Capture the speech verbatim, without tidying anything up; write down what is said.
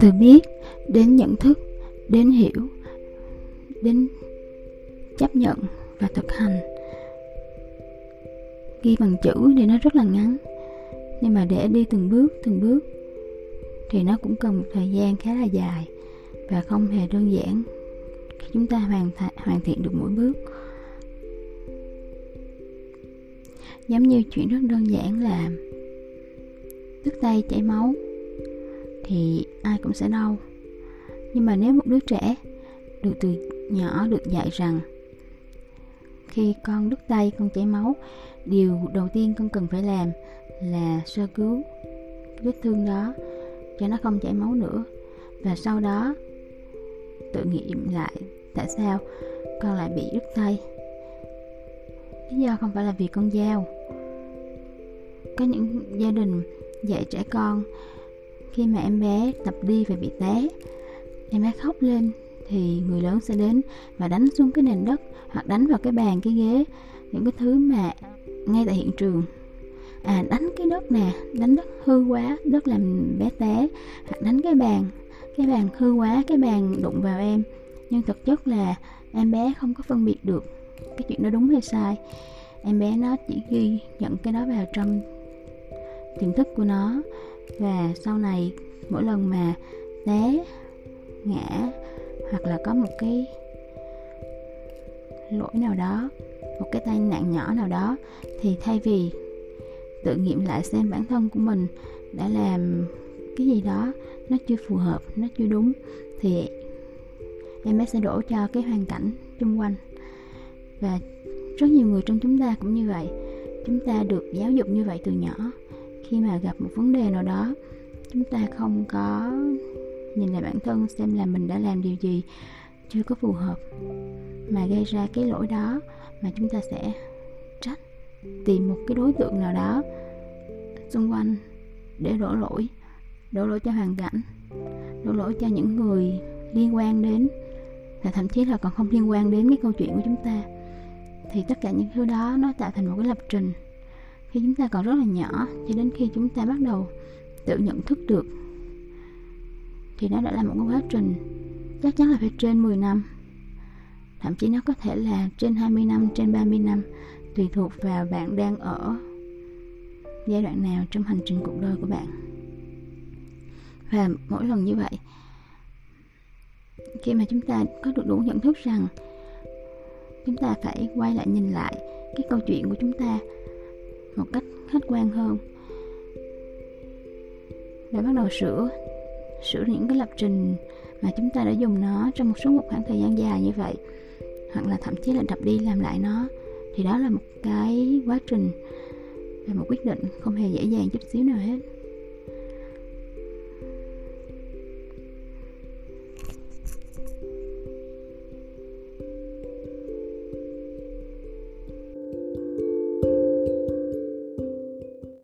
Từ biết đến nhận thức, đến hiểu, đến chấp nhận và thực hành. Ghi bằng chữ thì nó rất là ngắn, nhưng mà để đi từng bước từng bước thì nó cũng cần một thời gian khá là dài và không hề đơn giản khi chúng ta hoàn, th- hoàn thiện được mỗi bước. Giống như chuyện rất đơn giản là đứt tay chảy máu thì ai cũng sẽ đau, nhưng mà nếu một đứa trẻ được từ nhỏ được dạy rằng khi con đứt tay, con chảy máu, điều đầu tiên con cần phải làm là sơ cứu vết thương đó cho nó không chảy máu nữa, và sau đó tự nghiệm lại tại sao con lại bị đứt tay. Lý do không phải là vì con dao. Có những gia đình dạy trẻ con khi mà em bé tập đi và bị té, em bé khóc lên thì người lớn sẽ đến và đánh xuống cái nền đất hoặc đánh vào cái bàn, cái ghế, những cái thứ mà ngay tại hiện trường. À, đánh cái đất nè, đánh đất hư quá, đất làm bé té, hoặc đánh cái bàn, cái bàn hư quá, cái bàn đụng vào em. Nhưng thực chất là em bé không có phân biệt được cái chuyện đó đúng hay sai. Em bé nó chỉ ghi nhận cái đó vào trong tiềm thức của nó, và sau này mỗi lần mà té, ngã hoặc là có một cái lỗi nào đó, một cái tai nạn nhỏ nào đó, thì thay vì tự nghiệm lại xem bản thân của mình đã làm cái gì đó nó chưa phù hợp, nó chưa đúng, thì em bé sẽ đổ cho cái hoàn cảnh xung quanh. Và rất nhiều người trong chúng ta cũng như vậy. Chúng ta được giáo dục như vậy từ nhỏ. Khi mà gặp một vấn đề nào đó, chúng ta không có nhìn lại bản thân xem là mình đã làm điều gì chưa có phù hợp mà gây ra cái lỗi đó, mà chúng ta sẽ trách, tìm một cái đối tượng nào đó xung quanh để đổ lỗi. Đổ lỗi cho hoàn cảnh, đổ lỗi cho những người liên quan đến, và thậm chí là còn không liên quan đến cái câu chuyện của chúng ta. Thì tất cả những thứ đó nó tạo thành một cái lập trình khi chúng ta còn rất là nhỏ, cho đến khi chúng ta bắt đầu tự nhận thức được thì nó đã là một cái quá trình chắc chắn là phải trên mười năm, thậm chí nó có thể là trên hai mươi năm, trên ba mươi năm, tùy thuộc vào bạn đang ở giai đoạn nào trong hành trình cuộc đời của bạn. Và mỗi lần như vậy, khi mà chúng ta có được đủ nhận thức rằng chúng ta phải quay lại nhìn lại cái câu chuyện của chúng ta một cách khách quan hơn, và bắt đầu sửa sửa những cái lập trình mà chúng ta đã dùng nó trong một số một khoảng thời gian dài như vậy, hoặc là thậm chí là đập đi làm lại nó, thì đó là một cái quá trình và một quyết định không hề dễ dàng chút xíu nào hết.